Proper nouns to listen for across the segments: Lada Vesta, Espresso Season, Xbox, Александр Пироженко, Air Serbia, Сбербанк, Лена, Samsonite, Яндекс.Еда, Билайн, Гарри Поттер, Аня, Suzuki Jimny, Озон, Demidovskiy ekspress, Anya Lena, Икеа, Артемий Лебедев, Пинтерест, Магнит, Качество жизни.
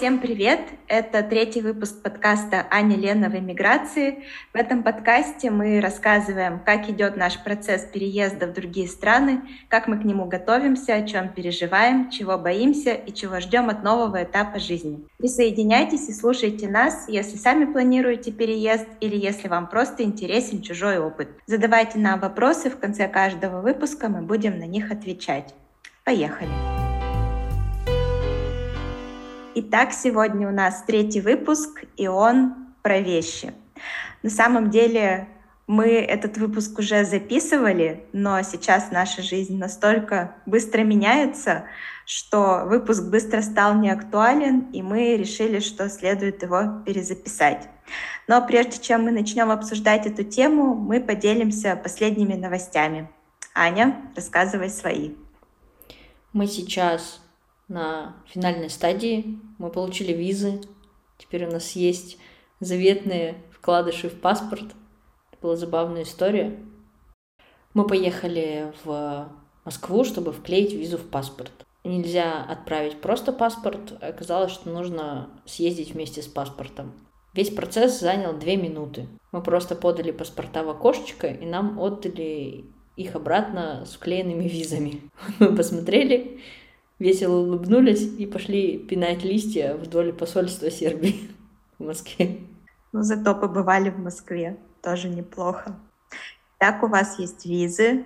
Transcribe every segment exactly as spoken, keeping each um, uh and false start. Всем привет! Это третий выпуск подкаста «Аня Лена в эмиграции». В этом подкасте мы рассказываем, как идет наш процесс переезда в другие страны, как мы к нему готовимся, о чем переживаем, чего боимся и чего ждем от нового этапа жизни. Присоединяйтесь и слушайте нас, если сами планируете переезд или если вам просто интересен чужой опыт. Задавайте нам вопросы в конце каждого выпуска, мы будем на них отвечать. Поехали! Итак, сегодня у нас третий выпуск, и он про вещи. На самом деле мы этот выпуск уже записывали, но сейчас наша жизнь настолько быстро меняется, что выпуск быстро стал неактуален, и мы решили, что следует его перезаписать. Но прежде чем мы начнем обсуждать эту тему, мы поделимся последними новостями. Аня, рассказывай свои. Мы сейчас... на финальной стадии мы получили визы. Теперь у нас есть заветные вкладыши в паспорт. Это была забавная история. Мы поехали в Москву, чтобы вклеить визу в паспорт. Нельзя отправить просто паспорт. Оказалось, что нужно съездить вместе с паспортом. Весь процесс занял две минуты. Мы просто подали паспорта в окошечко, и нам отдали их обратно с вклеенными визами. Мы посмотрели... весело улыбнулись и пошли пинать листья вдоль посольства Сербии в Москве. Ну, зато побывали в Москве. Тоже неплохо. Так, у вас есть визы?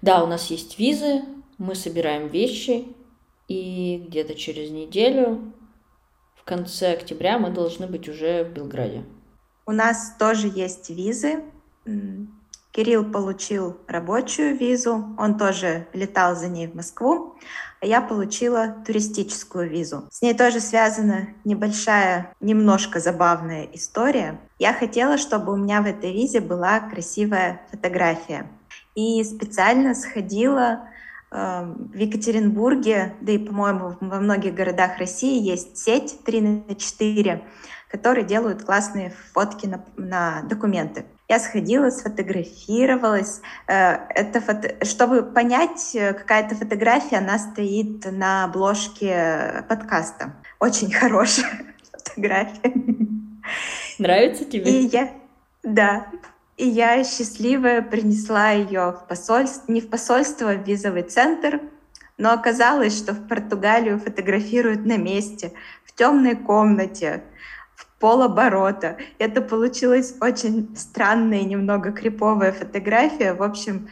Да, у нас есть визы. Мы собираем вещи. И где-то через неделю, в конце октября, мы должны быть уже в Белграде. У нас тоже есть визы. Кирилл получил рабочую визу, он тоже летал за ней в Москву, а я получила туристическую визу. С ней тоже связана небольшая, немножко забавная история. Я хотела, чтобы у меня в этой визе была красивая фотография. И специально сходила э, в Екатеринбурге, да и, по-моему, во многих городах России есть сеть три на четыре, которые делают классные фотки на, на документы. Я сходила, сфотографировалась. Это фото... Чтобы понять, какая-то фотография, она стоит на обложке подкаста. Очень хорошая фотография. Нравится тебе? И я... Да. И я счастливая принесла ее в посольство, не в посольство, а в визовый центр. Но оказалось, что в Португалию фотографируют на месте, в темной комнате, полоборота. Это получилась очень странная, немного криповая фотография. В общем,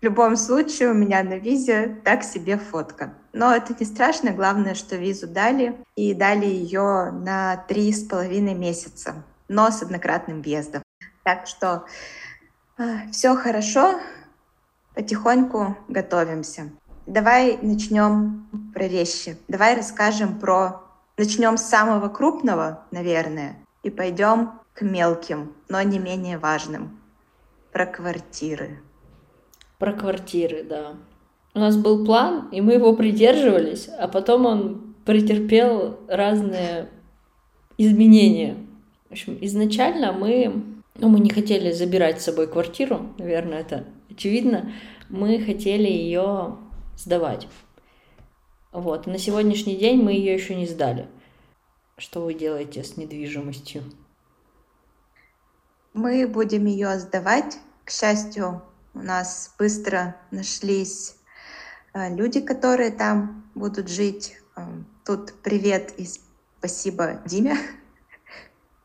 в любом случае у меня на визе так себе фотка. Но это не страшно, главное, что визу дали. И дали ее на три с половиной месяца, но с однократным въездом. Так что э, все хорошо, потихоньку готовимся. Давай начнем про вещи. Давай расскажем про... Начнем с самого крупного, наверное, и пойдем к мелким, но не менее важным. Про квартиры. Про квартиры, да. У нас был план, и мы его придерживались, а потом он претерпел разные изменения. В общем, изначально мы, ну, мы не хотели забирать с собой квартиру, наверное, это очевидно. Мы хотели ее сдавать. Вот, и на сегодняшний день мы ее еще не сдали. Что вы делаете с недвижимостью? Мы будем ее сдавать. К счастью, у нас быстро нашлись люди, которые там будут жить. Тут привет и спасибо Диме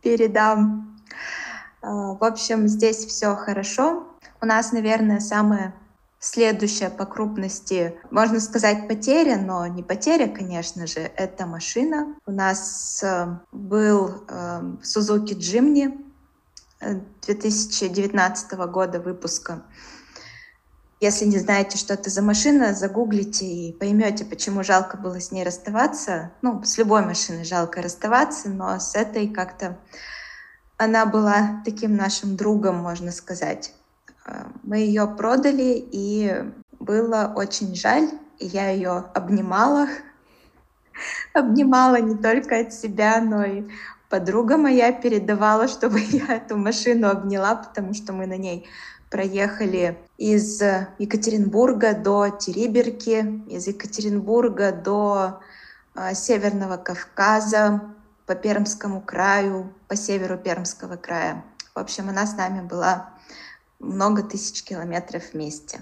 передам. В общем, здесь все хорошо. У нас, наверное, самое... Следующая по крупности, можно сказать, потеря, но не потеря, конечно же, это машина. У нас был Suzuki Jimny две тысячи девятнадцатого года выпуска. Если не знаете, что это за машина, загуглите и поймете, почему жалко было с ней расставаться. Ну, с любой машиной жалко расставаться, но с этой как-то она была таким нашим другом, можно сказать. Мы ее продали, и было очень жаль. Я ее обнимала. Обнимала не только от себя, но и подруга моя передавала, чтобы я эту машину обняла, потому что мы на ней проехали из Екатеринбурга до Териберки, из Екатеринбурга до Северного Кавказа, по Пермскому краю, по северу Пермского края. В общем, она с нами была много тысяч километров вместе.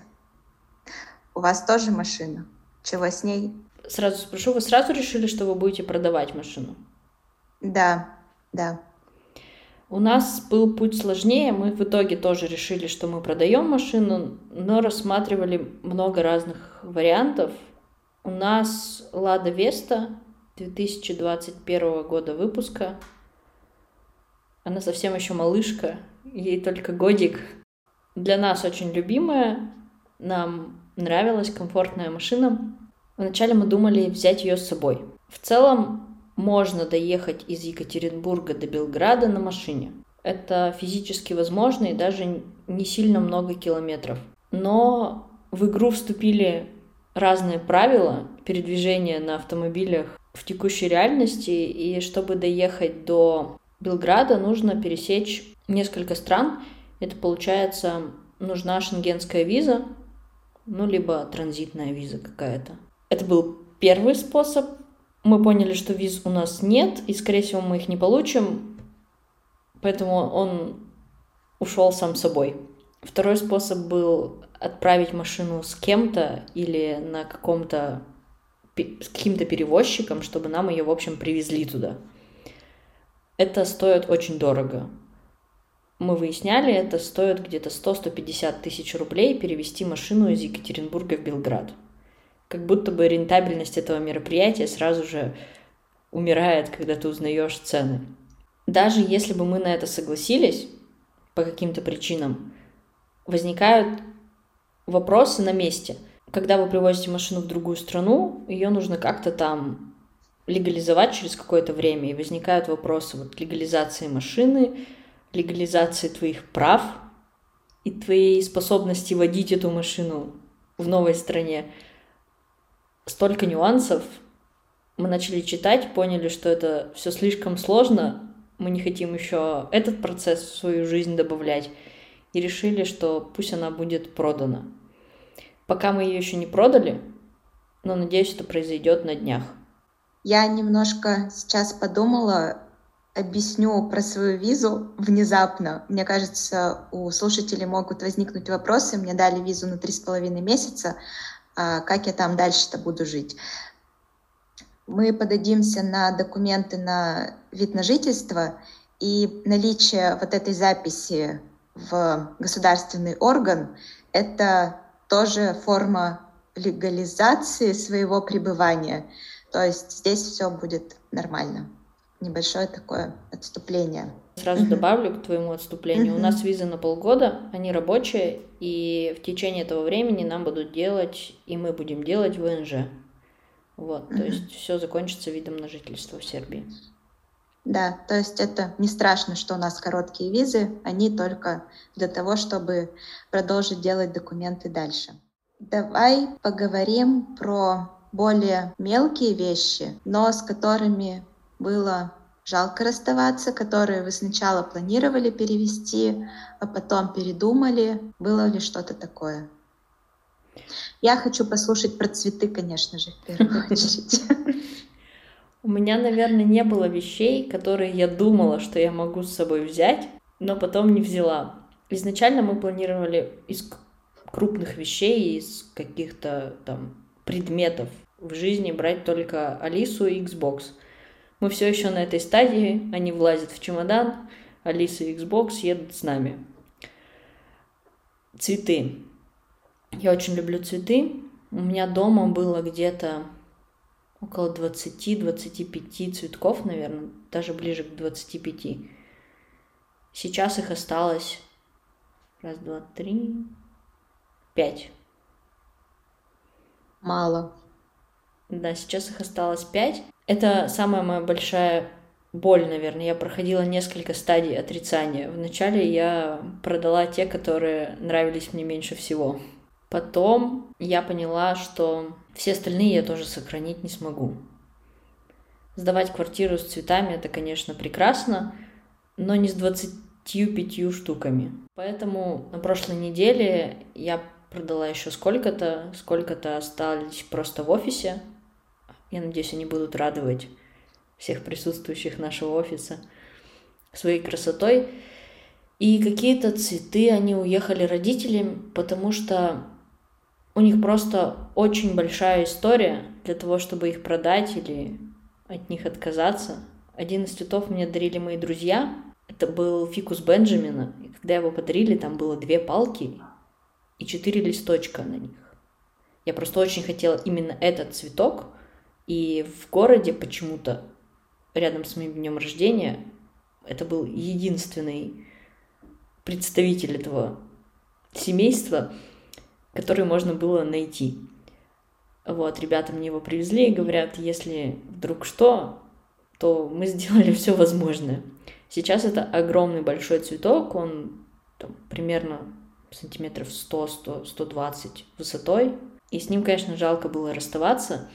У вас тоже машина? Чего с ней? Сразу спрошу, вы сразу решили, что вы будете продавать машину? Да, да. У нас был путь сложнее, мы в итоге тоже решили, что мы продаем машину, но рассматривали много разных вариантов. У нас Lada Vesta две тысячи двадцать первого года выпуска. Она совсем еще малышка, ей только годик. Для нас очень любимая, нам нравилась комфортная машина. Вначале мы думали взять ее с собой. В целом можно доехать из Екатеринбурга до Белграда на машине. Это физически возможно и даже не сильно много километров. Но в игру вступили разные правила передвижения на автомобилях в текущей реальности, и чтобы доехать до Белграда, нужно пересечь несколько стран. Это, получается, нужна шенгенская виза, ну, либо транзитная виза какая-то. Это был первый способ. Мы поняли, что виз у нас нет, и, скорее всего, мы их не получим, поэтому он ушел сам собой. Второй способ был отправить машину с кем-то или на каком-то, с каким-то перевозчиком, чтобы нам ее, в общем, привезли туда. Это стоит очень дорого. Мы выясняли, это стоит где-то сто-сто пятьдесят тысяч рублей перевезти машину из Екатеринбурга в Белград. Как будто бы рентабельность этого мероприятия сразу же умирает, когда ты узнаешь цены. Даже если бы мы на это согласились по каким-то причинам, возникают вопросы на месте. Когда вы привозите машину в другую страну, ее нужно как-то там легализовать через какое-то время. И возникают вопросы вот, легализации машины, легализации твоих прав и твоей способности водить эту машину в новой стране. Столько нюансов. Мы начали читать, поняли, что это все слишком сложно. Мы не хотим еще этот процесс в свою жизнь добавлять. И решили, что пусть она будет продана. Пока мы ее еще не продали, но, надеюсь, это произойдет на днях. Я немножко сейчас подумала, объясню про свою визу внезапно. Мне кажется, у слушателей могут возникнуть вопросы. Мне дали визу на три с половиной месяца. А как я там дальше-то буду жить? Мы подадимся на документы на вид на жительство, и наличие вот этой записи в государственный орган — это тоже форма легализации своего пребывания. То есть здесь все будет нормально. Небольшое такое отступление. Сразу uh-huh. добавлю к твоему отступлению. Uh-huh. У нас визы на полгода, они рабочие, и в течение этого времени нам будут делать, и мы будем делать вэ эн жэ. Вот, uh-huh. То есть все закончится видом на жительство в Сербии. Да, то есть это не страшно, что у нас короткие визы, они только для того, чтобы продолжить делать документы дальше. Давай поговорим про более мелкие вещи, но с которыми было жалко расставаться, которые вы сначала планировали перевести, а потом передумали. Было ли что-то такое? Я хочу послушать про цветы, конечно же, в первую очередь. У меня, наверное, не было вещей, которые я думала, что я могу с собой взять, но потом не взяла. Изначально мы планировали из крупных вещей, из каких-то там предметов в жизни брать только Алису и Xbox. Мы все еще на этой стадии, они влазят в чемодан, Алиса и Xbox едут с нами. Цветы. Я очень люблю цветы. У меня дома было где-то около двадцати-двадцати пяти цветков, наверное, даже ближе к двадцати пяти. Сейчас их осталось раз, два, три, пять. Мало. Да, сейчас их осталось пять. Это самая моя большая боль, наверное. Я проходила несколько стадий отрицания. Вначале я продала те, которые нравились мне меньше всего. Потом я поняла, что все остальные я тоже сохранить не смогу. Сдавать квартиру с цветами — это, конечно, прекрасно, но не с двадцатью пятью штуками. Поэтому на прошлой неделе я продала еще сколько-то, сколько-то остались просто в офисе, Я надеюсь, они будут радовать всех присутствующих нашего офиса своей красотой. И какие-то цветы, они уехали родителям, потому что у них просто очень большая история для того, чтобы их продать или от них отказаться. Один из цветов мне дарили мои друзья. Это был фикус Бенджамина. И когда его подарили, там было две палки и четыре листочка на них. Я просто очень хотела именно этот цветок. И в городе почему-то, рядом с моим днем рождения, это был единственный представитель этого семейства, который можно было найти. Вот, ребята мне его привезли и говорят, если вдруг что, то мы сделали все возможное. Сейчас это огромный большой цветок, он там, примерно сантиметров сто - сто двадцать высотой. И с ним, конечно, жалко было расставаться.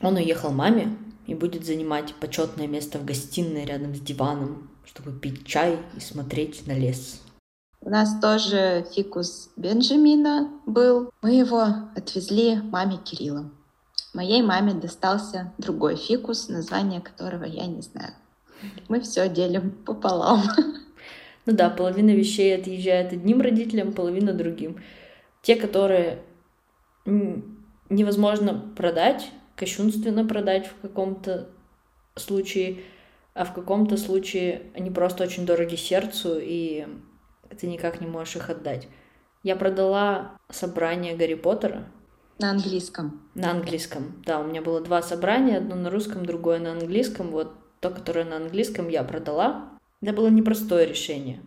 Он уехал маме и будет занимать почетное место в гостиной рядом с диваном, чтобы пить чай и смотреть на лес. У нас тоже фикус Бенджамина был. Мы его отвезли маме Кирилла. Моей маме достался другой фикус, название которого я не знаю. Мы все делим пополам. Ну да, половина вещей отъезжает одним родителям, половина другим. Те, которые невозможно продать, кощунственно продать в каком-то случае, а в каком-то случае они просто очень дороги сердцу, и ты никак не можешь их отдать. Я продала собрание Гарри Поттера. На английском. На английском, да. У меня было два собрания, одно на русском, другое на английском. Вот то, которое на английском, я продала. Это было непростое решение.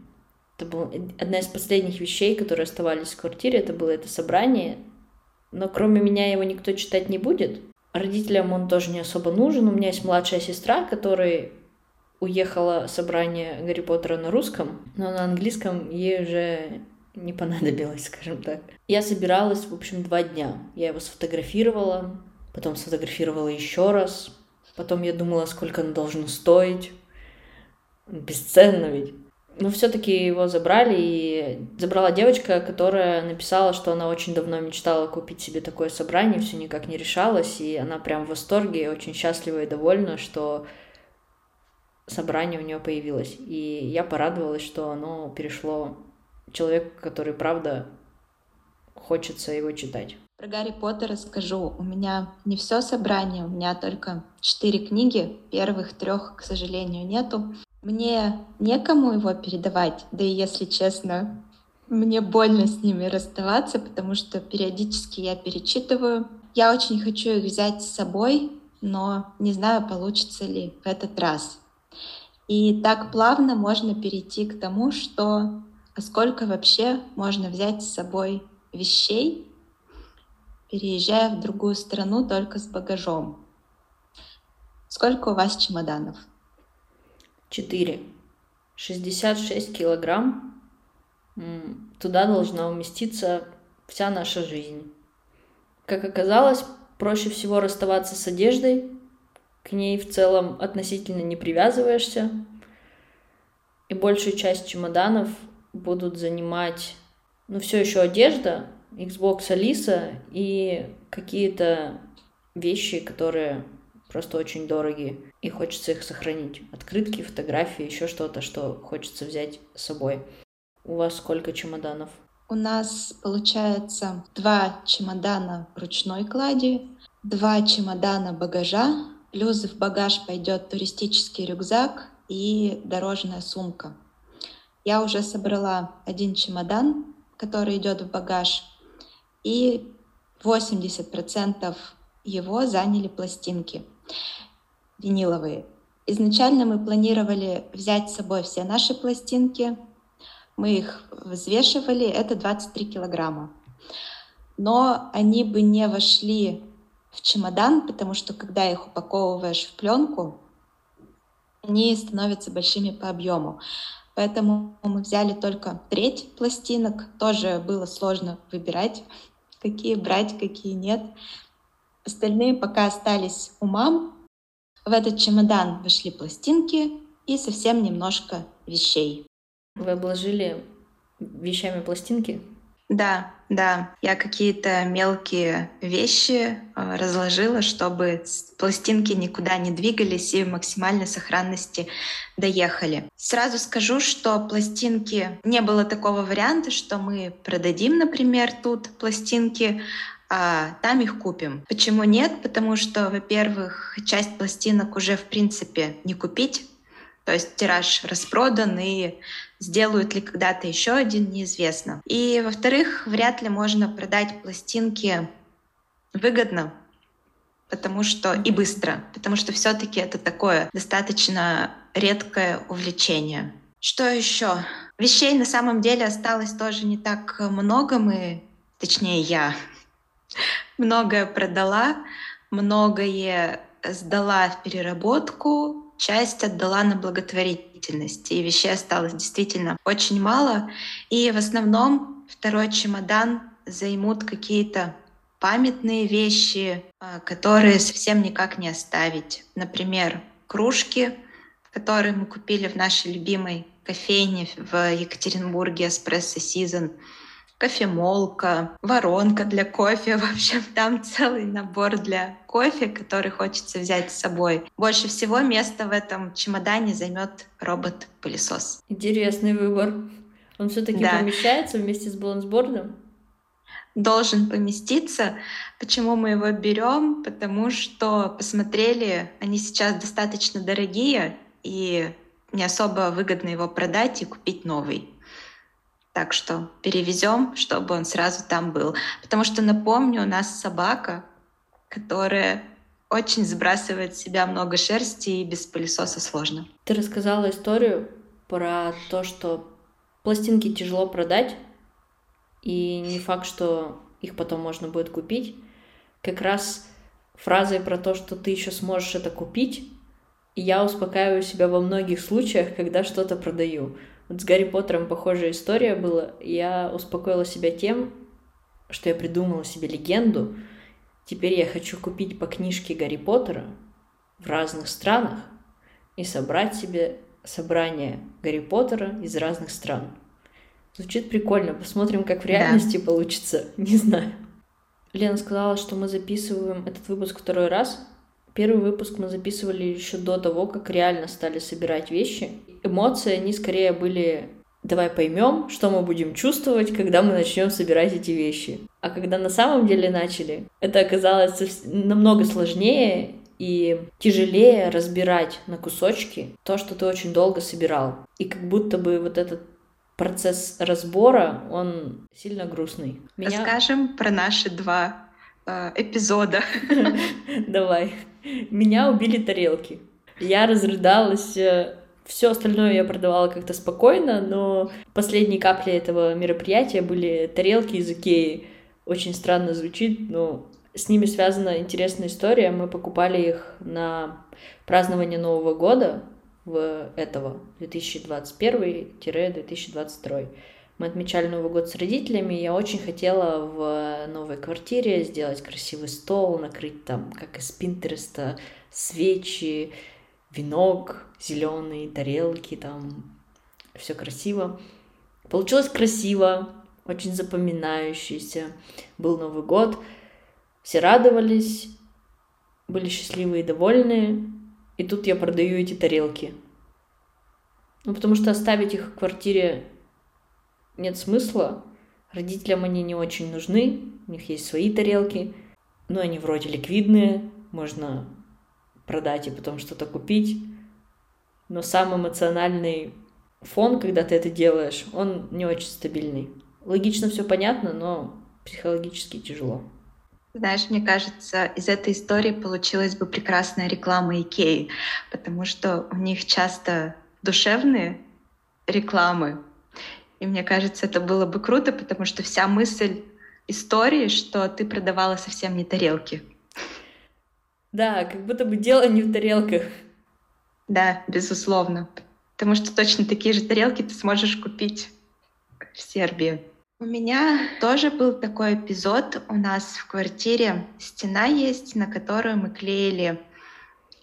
Это была одна из последних вещей, которые оставались в квартире. Это было это собрание. Но кроме меня его никто читать не будет. Родителям он тоже не особо нужен. У меня есть младшая сестра, которой уехало собрание Гарри Поттера на русском, но на английском ей уже не понадобилось, скажем так. Я собиралась, в общем, два дня. Я его сфотографировала, потом сфотографировала еще раз, потом я думала, сколько оно должно стоить. Бесценно ведь. Но все-таки его забрали, и забрала девочка, которая написала, что она очень давно мечтала купить себе такое собрание, все никак не решалась, и она прям в восторге, очень счастлива и довольна, что собрание у нее появилось. И я порадовалась, что оно перешло человеку, который, правда, хочется его читать. Про Гарри Поттера скажу. У меня не все собрание, у меня только четыре книги, первых трех, к сожалению, нету. Мне некому его передавать, да и, если честно, мне больно с ними расставаться, потому что периодически я перечитываю. Я очень хочу их взять с собой, но не знаю, получится ли в этот раз. И так плавно можно перейти к тому, что а сколько вообще можно взять с собой вещей, переезжая в другую страну только с багажом. Сколько у вас чемоданов? четыре. шестьдесят шесть килограмм. Туда должна уместиться вся наша жизнь. Как оказалось, проще всего расставаться с одеждой. К ней в целом относительно не привязываешься. И большую часть чемоданов будут занимать, ну, все еще одежда, Xbox, Алиса и какие-то вещи, которые просто очень дорогие, и хочется их сохранить. Открытки, фотографии, еще что-то, что хочется взять с собой. У вас сколько чемоданов? У нас, получается, два чемодана ручной клади, два чемодана багажа, плюс в багаж пойдет туристический рюкзак и дорожная сумка. Я уже собрала один чемодан, который идет в багаж, и восемьдесят процентов его заняли пластинки виниловые. Изначально мы планировали взять с собой все наши пластинки. Мы их взвешивали, это двадцать три килограмма. Но они бы не вошли в чемодан, потому что когда их упаковываешь в пленку, они становятся большими по объему. Поэтому мы взяли только треть пластинок. Тоже было сложно выбирать, какие брать, какие нет. Остальные пока остались у мам. В этот чемодан вошли пластинки и совсем немножко вещей. Вы обложили вещами пластинки? Да, да. Я какие-то мелкие вещи э, разложила, чтобы пластинки никуда не двигались и в максимальной сохранности доехали. Сразу скажу, что пластинки... Не было такого варианта, что мы продадим, например, тут пластинки, а там их купим. Почему нет? Потому что, во-первых, часть пластинок уже, в принципе, не купить. То есть тираж распродан, и сделают ли когда-то еще один, неизвестно. И, во-вторых, вряд ли можно продать пластинки выгодно, потому что и быстро, потому что все-таки это такое достаточно редкое увлечение. Что еще? Вещей на самом деле осталось тоже не так много. Мы, точнее, я многое продала, многое сдала в переработку, часть отдала на благотворительность, и вещей осталось действительно очень мало. И в основном второй чемодан займут какие-то памятные вещи, которые совсем никак не оставить. Например, кружки, которые мы купили в нашей любимой кофейне в Екатеринбурге «Espresso Season», кофемолка, воронка для кофе. В общем, там целый набор для кофе, который хочется взять с собой. Больше всего места в этом чемодане займет робот-пылесос. Интересный выбор. Он все-таки да. помещается вместе с балансбордом? Должен поместиться. Почему мы его берем? Потому что посмотрели, они сейчас достаточно дорогие, и не особо выгодно его продать и купить новый. Так что перевезем, чтобы он сразу там был. Потому что, напомню, у нас собака, которая очень сбрасывает с себя много шерсти, и без пылесоса сложно. Ты рассказала историю про то, что пластинки тяжело продать, и не факт, что их потом можно будет купить. Как раз фразой про то, что ты еще сможешь это купить, и я успокаиваю себя во многих случаях, когда что-то продаю. Вот с Гарри Поттером похожая история была. Я успокоила себя тем, что я придумала себе легенду. Теперь я хочу купить по книжке Гарри Поттера в разных странах и собрать себе собрание Гарри Поттера из разных стран. Звучит прикольно. Посмотрим, как в реальности да. получится. Не знаю. Лена сказала, что мы записываем этот выпуск второй раз. Первый выпуск мы записывали еще до того, как реально стали собирать вещи. Эмоции, они скорее были «давай поймем, что мы будем чувствовать, когда мы начнем собирать эти вещи». А когда на самом деле начали, это оказалось намного сложнее и тяжелее разбирать на кусочки то, что ты очень долго собирал. И как будто бы вот этот процесс разбора, он сильно грустный. Меня... Расскажем про наши два э, эпизода. Давай. Меня убили тарелки. Я разрыдалась... Все остальное я продавала как-то спокойно, но последней каплей этого мероприятия были тарелки из Икеи. Очень странно звучит, но с ними связана интересная история. Мы покупали их на празднование Нового года в этого, две тысячи двадцать первый - две тысячи двадцать второй. Мы отмечали Новый год с родителями, и я очень хотела в новой квартире сделать красивый стол, накрыть там, как из Пинтереста, свечи, венок, зеленые тарелки, там все красиво. Получилось красиво, очень запоминающееся. Был Новый год, все радовались, были счастливы и довольны. И тут я продаю эти тарелки. Ну, потому что оставить их в квартире нет смысла. Родителям они не очень нужны, у них есть свои тарелки, но они вроде ликвидные, можно... продать и потом что-то купить. Но сам эмоциональный фон, когда ты это делаешь, он не очень стабильный. Логично все понятно, но психологически тяжело. Знаешь, мне кажется, из этой истории получилась бы прекрасная реклама Икеи, потому что у них часто душевные рекламы. И мне кажется, это было бы круто, потому что вся мысль истории, что ты продавала совсем не тарелки. Да, как будто бы дело не в тарелках. Да, безусловно. Потому что точно такие же тарелки ты сможешь купить в Сербии. У меня тоже был такой эпизод. У нас в квартире стена есть, на которую мы клеили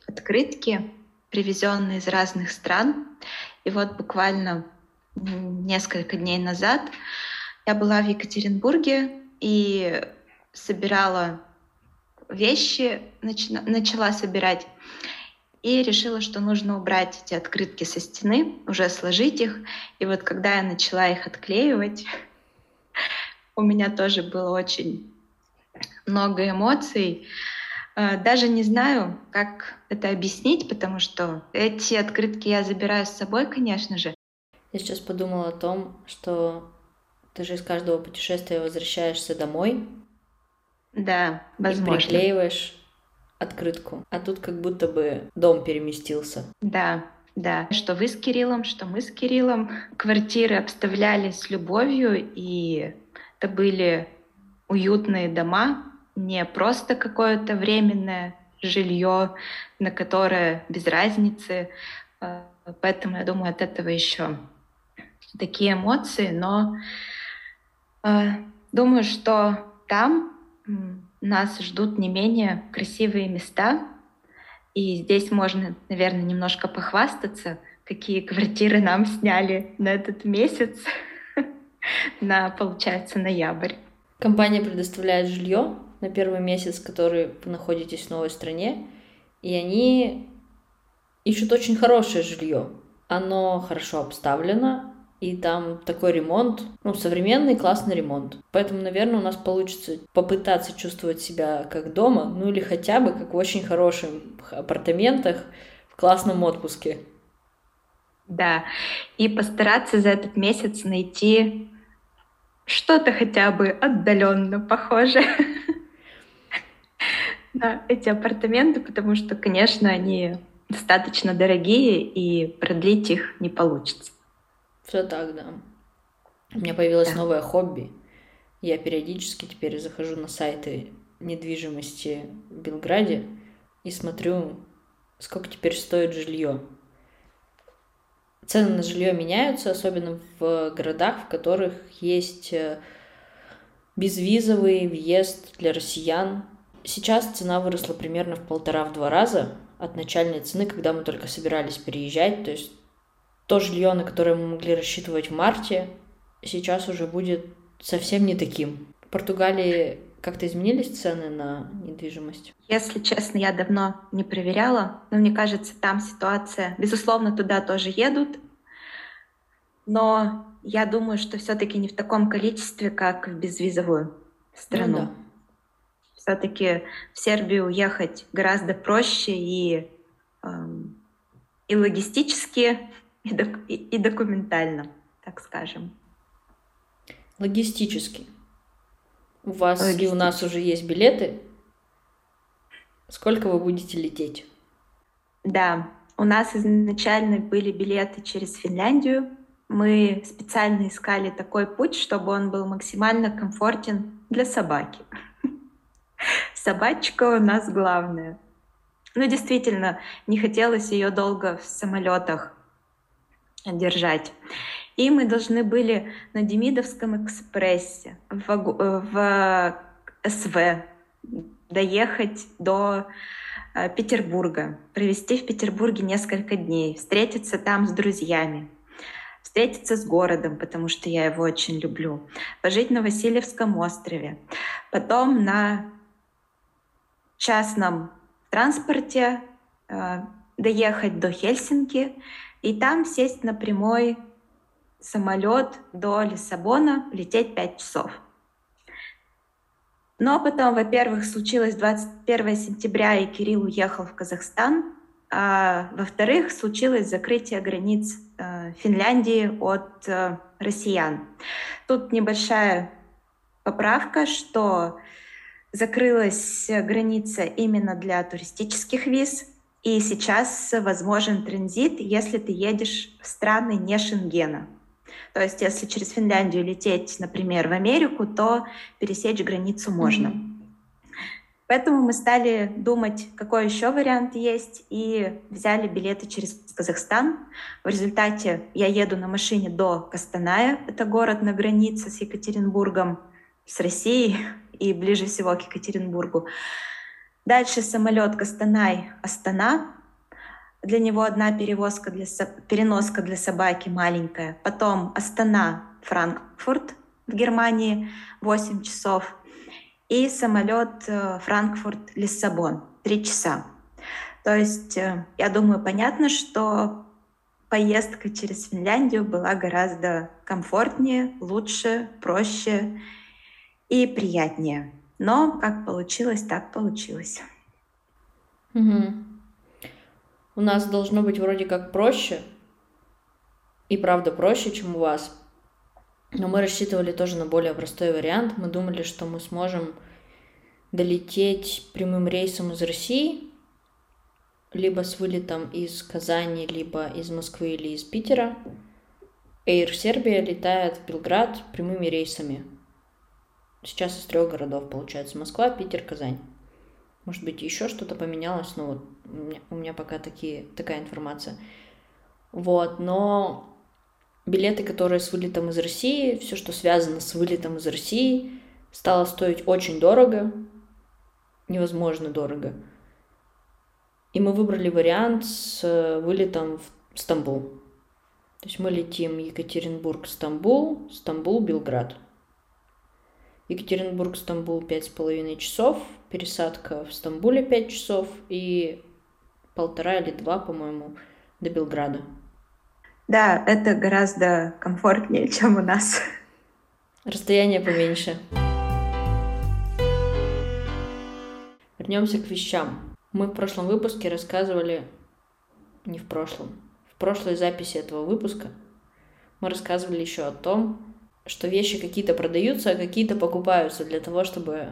открытки, привезенные из разных стран. И вот буквально несколько дней назад Я была в Екатеринбурге и собирала вещи, начала, начала собирать и решила, что нужно убрать эти открытки со стены, уже сложить их. И вот когда я начала их отклеивать, у меня тоже было очень много эмоций. Даже не знаю, как это объяснить, потому что эти открытки я забираю с собой, конечно же. Я сейчас подумала о том, что ты же из каждого путешествия возвращаешься домой. Да, возможно. И приклеиваешь открытку. А тут как будто бы дом переместился. Да, да. Что вы с Кириллом, что мы с Кириллом. Квартиры обставляли с любовью, и это были уютные дома, не просто какое-то временное жилье, на которое без разницы. Поэтому, я думаю, от этого еще такие эмоции. Но э, думаю, что там нас ждут не менее красивые места. И здесь можно, наверное, немножко похвастаться, какие квартиры нам сняли на этот месяц, на, получается, ноябрь. Компания предоставляет жилье на первый месяц, который вы находитесь в новой стране, и они ищут очень хорошее жилье. Оно хорошо обставлено, и там такой ремонт, ну, современный классный ремонт. Поэтому, наверное, у нас получится попытаться чувствовать себя как дома, ну или хотя бы как в очень хороших апартаментах в классном отпуске. Да, и постараться за этот месяц найти что-то хотя бы отдаленно похожее на эти апартаменты, потому что, конечно, они достаточно дорогие, и продлить их не получится. Все так, да. У меня появилось да. новое хобби. Я периодически теперь захожу на сайты недвижимости в Белграде и смотрю, сколько теперь стоит жилье. Цены на жилье меняются, особенно в городах, в которых есть безвизовый въезд для россиян. Сейчас цена выросла примерно в полтора-два раза от начальной цены, когда мы только собирались переезжать. То есть то жилье, на которое мы могли рассчитывать в марте, сейчас уже будет совсем не таким. В Португалии как-то изменились цены на недвижимость? Если честно, я давно не проверяла, но мне кажется, там ситуация... Безусловно, туда тоже едут, но я думаю, что все-таки не в таком количестве, как в безвизовую страну. Ну, да. Все-таки в Сербию уехать гораздо проще и, эм, и логистически, и, док, и, и документально, так скажем. Логистически. У вас Логистически. И у нас уже есть билеты. Сколько вы будете лететь? Да, у нас изначально были билеты через Финляндию. Мы специально искали такой путь, чтобы он был максимально комфортен для собаки. Собачка у нас главная. Ну, действительно, не хотелось ее долго в самолетах держать. И мы должны были на Демидовском экспрессе в, в СВ доехать до Петербурга, провести в Петербурге несколько дней, встретиться там с друзьями, встретиться с городом, потому что я его очень люблю, пожить на Васильевском острове, потом на в частном транспорте э, доехать до Хельсинки и там сесть на прямой самолет до Лиссабона, лететь пять часов. Но потом, во-первых, случилось двадцать первого сентября, и Кирилл уехал в Казахстан. А, во-вторых, случилось закрытие границ э, Финляндии от э, россиян. Тут небольшая поправка, что закрылась граница именно для туристических виз, и сейчас возможен транзит, если ты едешь в страны не Шенгена. То есть если через Финляндию лететь, например, в Америку, то пересечь границу можно. Mm-hmm. Поэтому мы стали думать, какой еще вариант есть, и взяли билеты через Казахстан. В результате я еду на машине до Костаная, это город на границе с Екатеринбургом, с Россией, и ближе всего к Екатеринбургу. Дальше самолет Костанай-Астана. Для него одна перевозка для, переноска для собаки маленькая. Потом Астана-Франкфурт. в Германии восемь часов, и самолет Франкфурт-Лиссабон три часа. То есть, я думаю, понятно, что поездка через Финляндию была гораздо комфортнее, лучше, проще и приятнее. Но как получилось, так получилось. Угу. У нас должно быть вроде как проще, и правда проще, чем у вас. Но мы рассчитывали тоже на более простой вариант. Мы думали, что мы сможем долететь прямым рейсом из России, либо с вылетом из Казани, либо из Москвы или из Питера. Air Serbia летает в Белград прямыми рейсами. Сейчас из трех городов, получается, Москва, Питер, Казань. Может быть, еще что-то поменялось, но вот у меня, у меня пока такие, такая информация. Вот, но билеты, которые с вылетом из России, все, что связано с вылетом из России, стало стоить очень дорого, невозможно дорого. И мы выбрали вариант с вылетом в Стамбул. То есть мы летим Екатеринбург-Стамбул, Стамбул-Белград. Екатеринбург-Стамбул пять с половиной часов, пересадка в Стамбуле пять часов и полтора или два, по-моему, до Белграда. Да, это гораздо комфортнее, чем у нас. Расстояние поменьше. Вернемся к вещам. Мы в прошлом выпуске рассказывали... Не в прошлом. В прошлой записи этого выпуска мы рассказывали еще о том, что вещи какие-то продаются, а какие-то покупаются для того, чтобы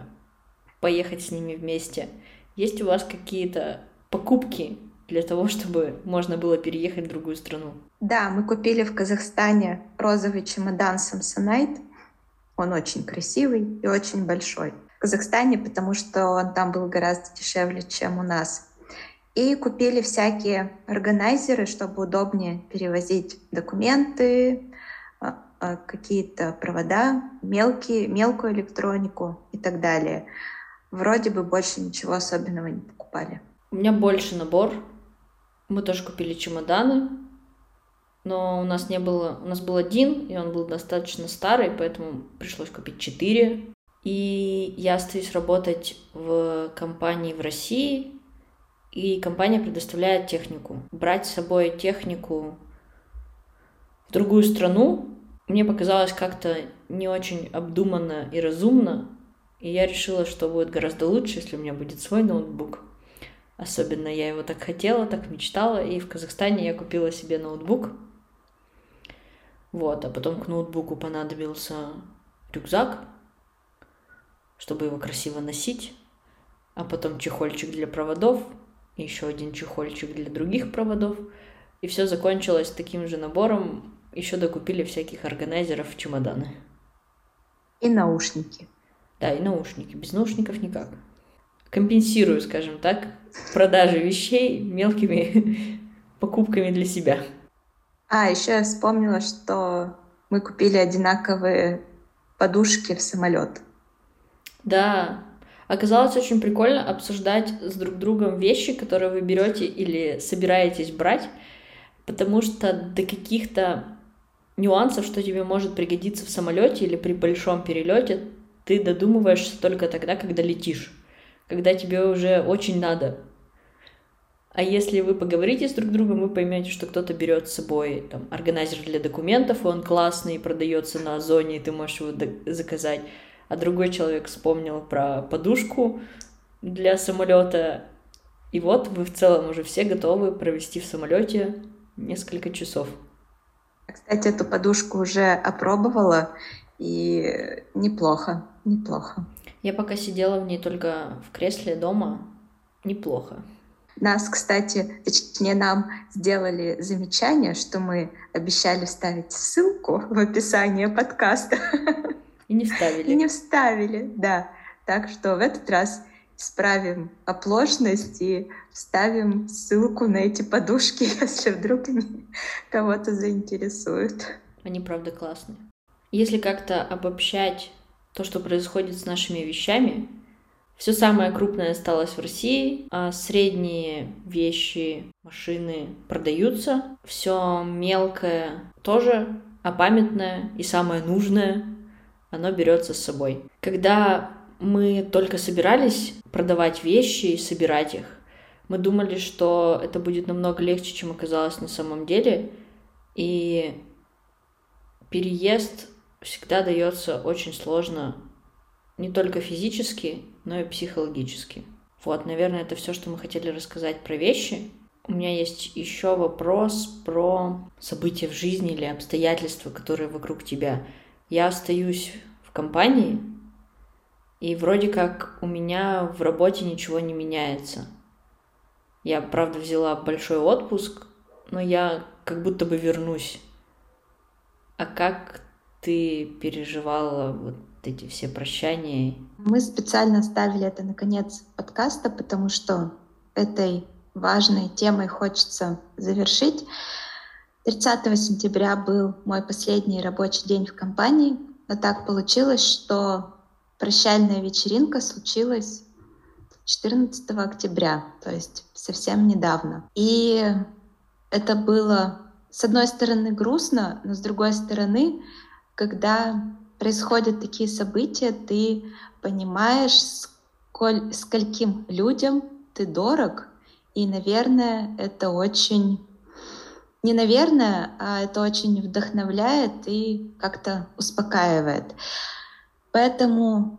поехать с ними вместе. Есть у вас какие-то покупки для того, чтобы можно было переехать в другую страну? Да, мы купили в Казахстане розовый чемодан Samsonite. Он очень красивый и очень большой. В Казахстане, потому что он там был гораздо дешевле, чем у нас. И купили всякие органайзеры, чтобы удобнее перевозить документы, какие-то провода, мелкие, мелкую электронику и так далее. Вроде бы больше ничего особенного не покупали. У меня больше набор. Мы тоже купили чемоданы, но у нас не было... У нас был один, и он был достаточно старый, поэтому пришлось купить четыре. И я остаюсь работать в компании в России, и компания предоставляет технику. Брать с собой технику в другую страну мне показалось как-то не очень обдуманно и разумно, и я решила, что будет гораздо лучше, если у меня будет свой ноутбук. Особенно я его так хотела, так мечтала, и в Казахстане я купила себе ноутбук. Вот, а потом к ноутбуку понадобился рюкзак, чтобы его красиво носить, а потом чехольчик для проводов, и еще один чехольчик для других проводов, и все закончилось таким же набором. Еще докупили всяких органайзеров в чемоданы. И наушники. Да, и наушники. Без наушников никак. Компенсирую, скажем так, продажи вещей мелкими покупками для себя. А, еще я вспомнила, что мы купили одинаковые подушки в самолет. Да. Оказалось очень прикольно обсуждать с друг другом вещи, которые вы берете или собираетесь брать, потому что до каких-то нюансов, что тебе может пригодиться в самолете или при большом перелете, ты додумываешься только тогда, когда летишь, когда тебе уже очень надо. А если вы поговорите с друг другом, вы поймете, что кто-то берет с собой там, органайзер для документов, и он классный, продается на Озоне, и ты можешь его до- заказать. А другой человек вспомнил про подушку для самолета. И вот вы в целом уже все готовы провести в самолете несколько часов. Кстати, эту подушку уже опробовала, и неплохо, неплохо. Я пока сидела в ней только в кресле дома, неплохо. Нас, кстати, точнее нам сделали замечание, что мы обещали вставить ссылку в описание подкаста. И не вставили. И не вставили, да. Так что в этот раз исправим оплошность и вставим ссылку на эти подушки, если вдруг они кого-то заинтересуют. Они, правда, классные. Если как-то обобщать то, что происходит с нашими вещами, все самое крупное осталось в России, а средние вещи, машины продаются, все мелкое тоже, а памятное и самое нужное оно берется с собой. Когда мы только собирались продавать вещи и собирать их, мы думали, что это будет намного легче, чем оказалось на самом деле. И переезд всегда дается очень сложно, не только физически, но и психологически. Вот, наверное, это все, что мы хотели рассказать про вещи. У меня есть еще вопрос про события в жизни или обстоятельства, которые вокруг тебя. Я остаюсь в компании, и вроде как у меня в работе ничего не меняется. Я, правда, взяла большой отпуск, но я как будто бы вернусь. А как ты переживала вот эти все прощания? Мы специально оставили это на конец подкаста, потому что этой важной темой хочется завершить. тридцатого сентября был мой последний рабочий день в компании, но так получилось, что прощальная вечеринка случилась четырнадцатого октября, то есть совсем недавно. И это было, с одной стороны, грустно, но с другой стороны, когда происходят такие события, ты понимаешь, сколь, скольким людям ты дорог. И, наверное, это очень... Не наверное, а это очень вдохновляет и как-то успокаивает. Поэтому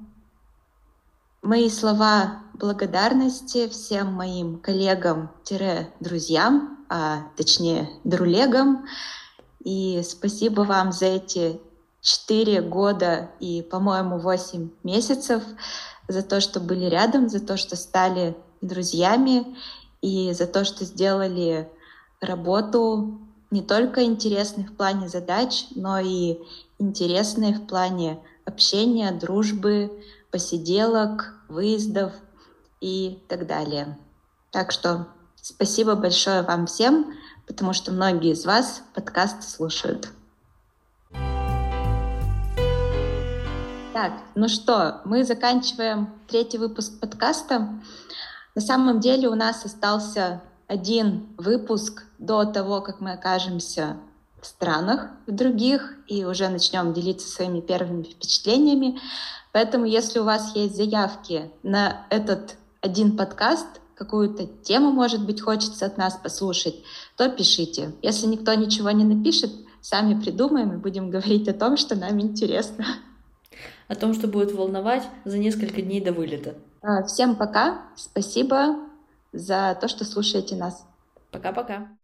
мои слова благодарности всем моим коллегам-друзьям, а точнее друлегам. И спасибо вам за эти четыре года и, по-моему, восемь месяцев, за то, что были рядом, за то, что стали друзьями и за то, что сделали работу не только интересной в плане задач, но и интересной в плане общения, дружбы, посиделок, выездов и так далее. Так что спасибо большое вам всем, потому что многие из вас подкаст слушают. Так, ну что, мы заканчиваем третий выпуск подкаста. На самом деле у нас остался один выпуск до того, как мы окажемся в странах в других и уже начнем делиться своими первыми впечатлениями. Поэтому, если у вас есть заявки на этот один подкаст, какую-то тему, может быть, хочется от нас послушать, то пишите. Если никто ничего не напишет, сами придумаем и будем говорить о том, что нам интересно. О том, что будет волновать за несколько дней до вылета. Всем пока. Спасибо за то, что слушаете нас. Пока-пока.